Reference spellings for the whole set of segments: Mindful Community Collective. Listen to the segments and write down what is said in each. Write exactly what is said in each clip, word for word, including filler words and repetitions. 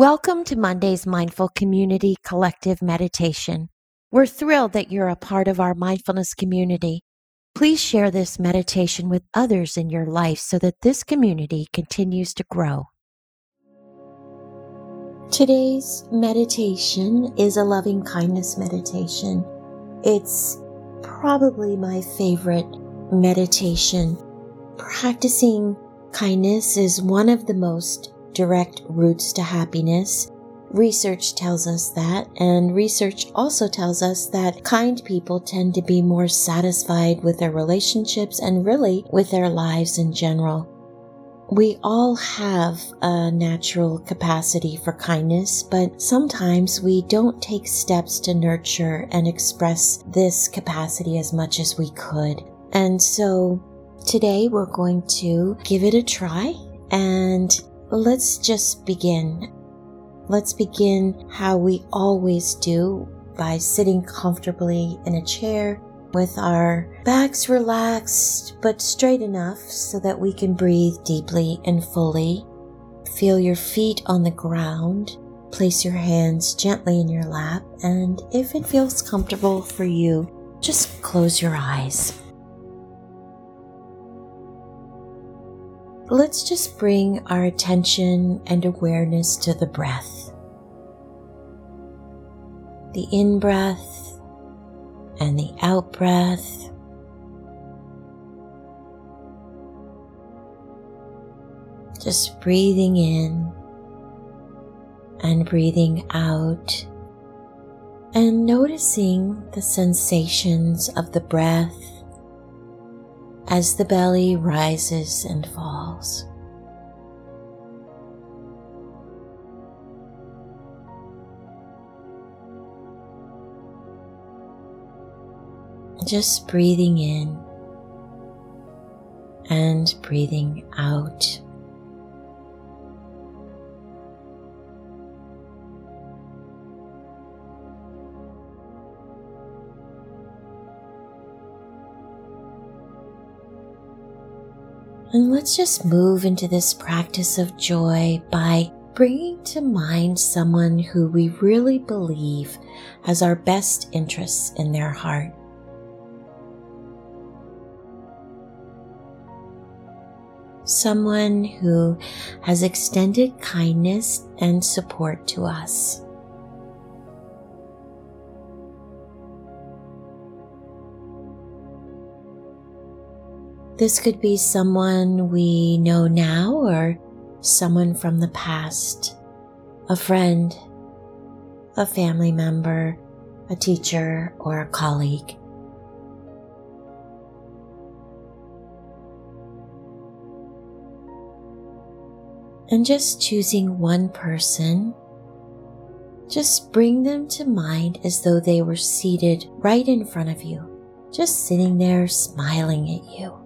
Welcome to Monday's Mindful Community Collective Meditation. We're thrilled that you're a part of our mindfulness community. Please share this meditation with others in your life so that this community continues to grow. Today's meditation is a loving kindness meditation. It's probably my favorite meditation. Practicing kindness is one of the most direct routes to happiness. Research tells us that, and research also tells us that kind people tend to be more satisfied with their relationships and really with their lives in general. We all have a natural capacity for kindness, but sometimes we don't take steps to nurture and express this capacity as much as we could. And so today we're going to give it a try, and let's just begin. Let's begin how we always do, by sitting comfortably in a chair with our backs relaxed but straight enough so that we can breathe deeply and fully. Feel your feet on the ground. Place your hands gently in your lap, and if it feels comfortable for you, just close your eyes. Let's just bring our attention and awareness to the breath. The in-breath and the out-breath. Just breathing in and breathing out, and noticing the sensations of the breath as the belly rises and falls. Just breathing in and breathing out. And let's just move into this practice of joy by bringing to mind someone who we really believe has our best interests in their heart. Someone who has extended kindness and support to us. This could be someone we know now or someone from the past, a friend, a family member, a teacher, or a colleague. And just choosing one person, just bring them to mind as though they were seated right in front of you, just sitting there smiling at you.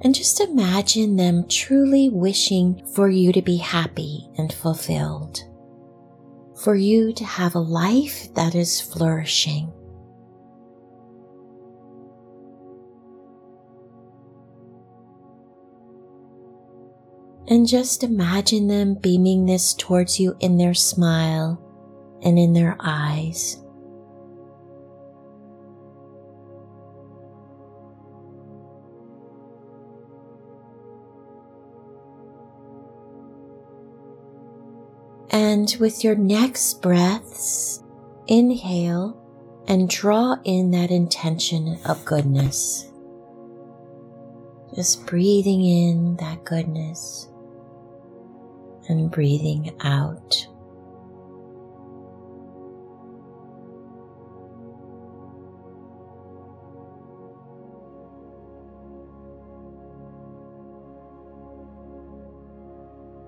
And just imagine them truly wishing for you to be happy and fulfilled, for you to have a life that is flourishing. And just imagine them beaming this towards you in their smile and in their eyes. And with your next breaths, inhale and draw in that intention of goodness. Just breathing in that goodness and breathing out.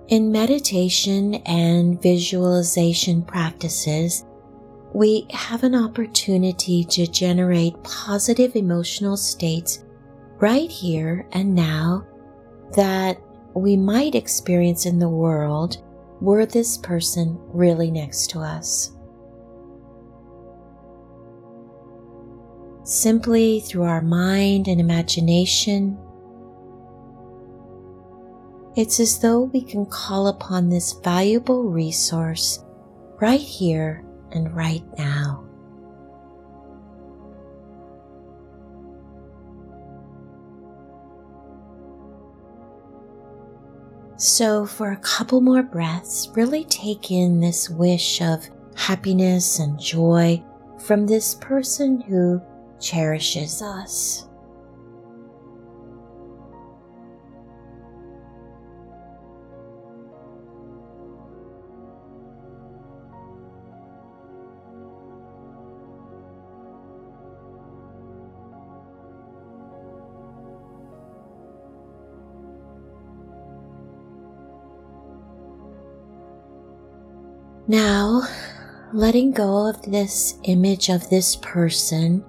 In meditation and visualization practices, we have an opportunity to generate positive emotional states right here and now that we might experience in the world were this person really next to us. Simply through our mind and imagination, it's as though we can call upon this valuable resource right here and right now. So for a couple more breaths, really take in this wish of happiness and joy from this person who cherishes us. Now, letting go of this image of this person,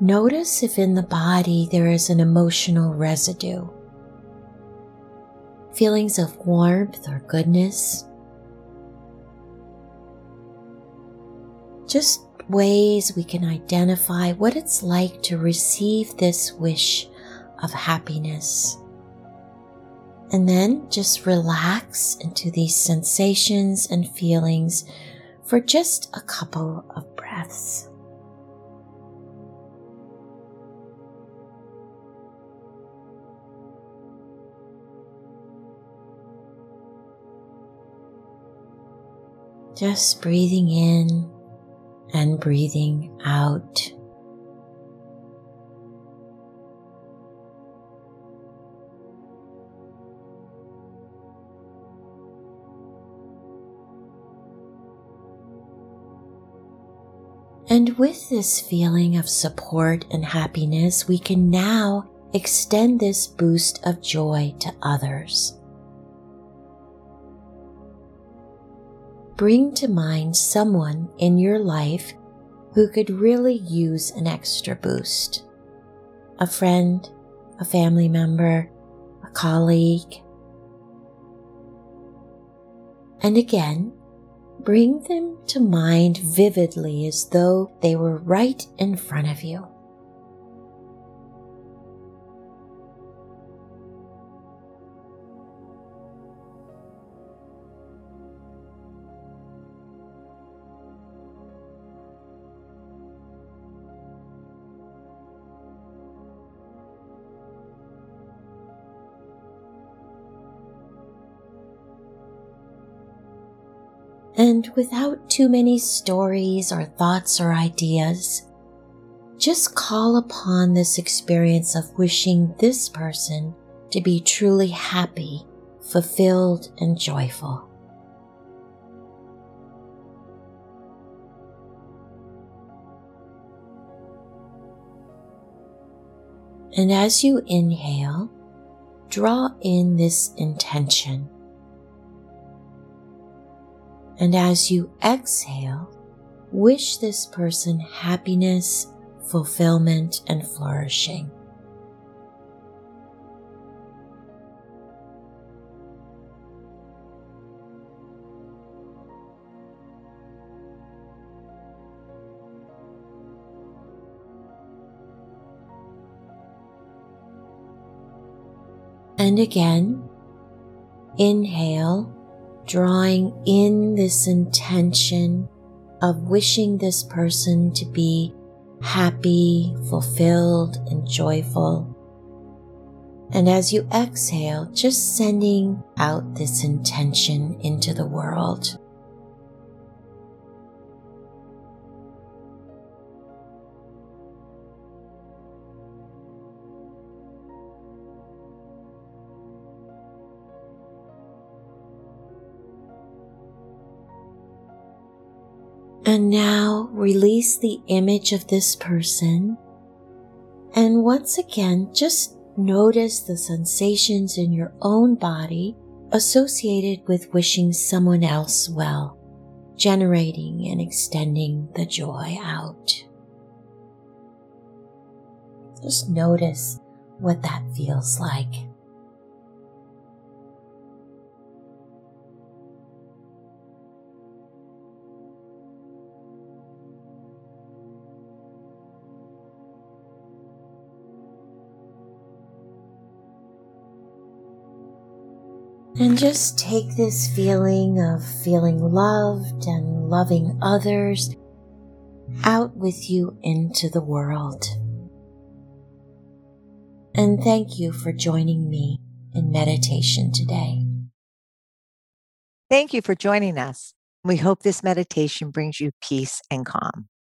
notice if in the body there is an emotional residue. Feelings of warmth or goodness. Just ways we can identify what it's like to receive this wish of happiness. And then just relax into these sensations and feelings for just a couple of breaths. Just breathing in and breathing out. And with this feeling of support and happiness, we can now extend this boost of joy to others. Bring to mind someone in your life who could really use an extra boost. A friend, a family member, a colleague. And again, bring them to mind vividly as though they were right in front of you. And without too many stories or thoughts or ideas, just call upon this experience of wishing this person to be truly happy, fulfilled, and joyful. And as you inhale, draw in this intention. And as you exhale, wish this person happiness, fulfillment, and flourishing. And again, inhale, drawing in this intention of wishing this person to be happy, fulfilled, and joyful. And as you exhale, just sending out this intention into the world. And now release the image of this person, and once again just notice the sensations in your own body associated with wishing someone else well, generating and extending the joy out. Just notice what that feels like. And just take this feeling of feeling loved and loving others out with you into the world. And thank you for joining me in meditation today. Thank you for joining us. We hope this meditation brings you peace and calm.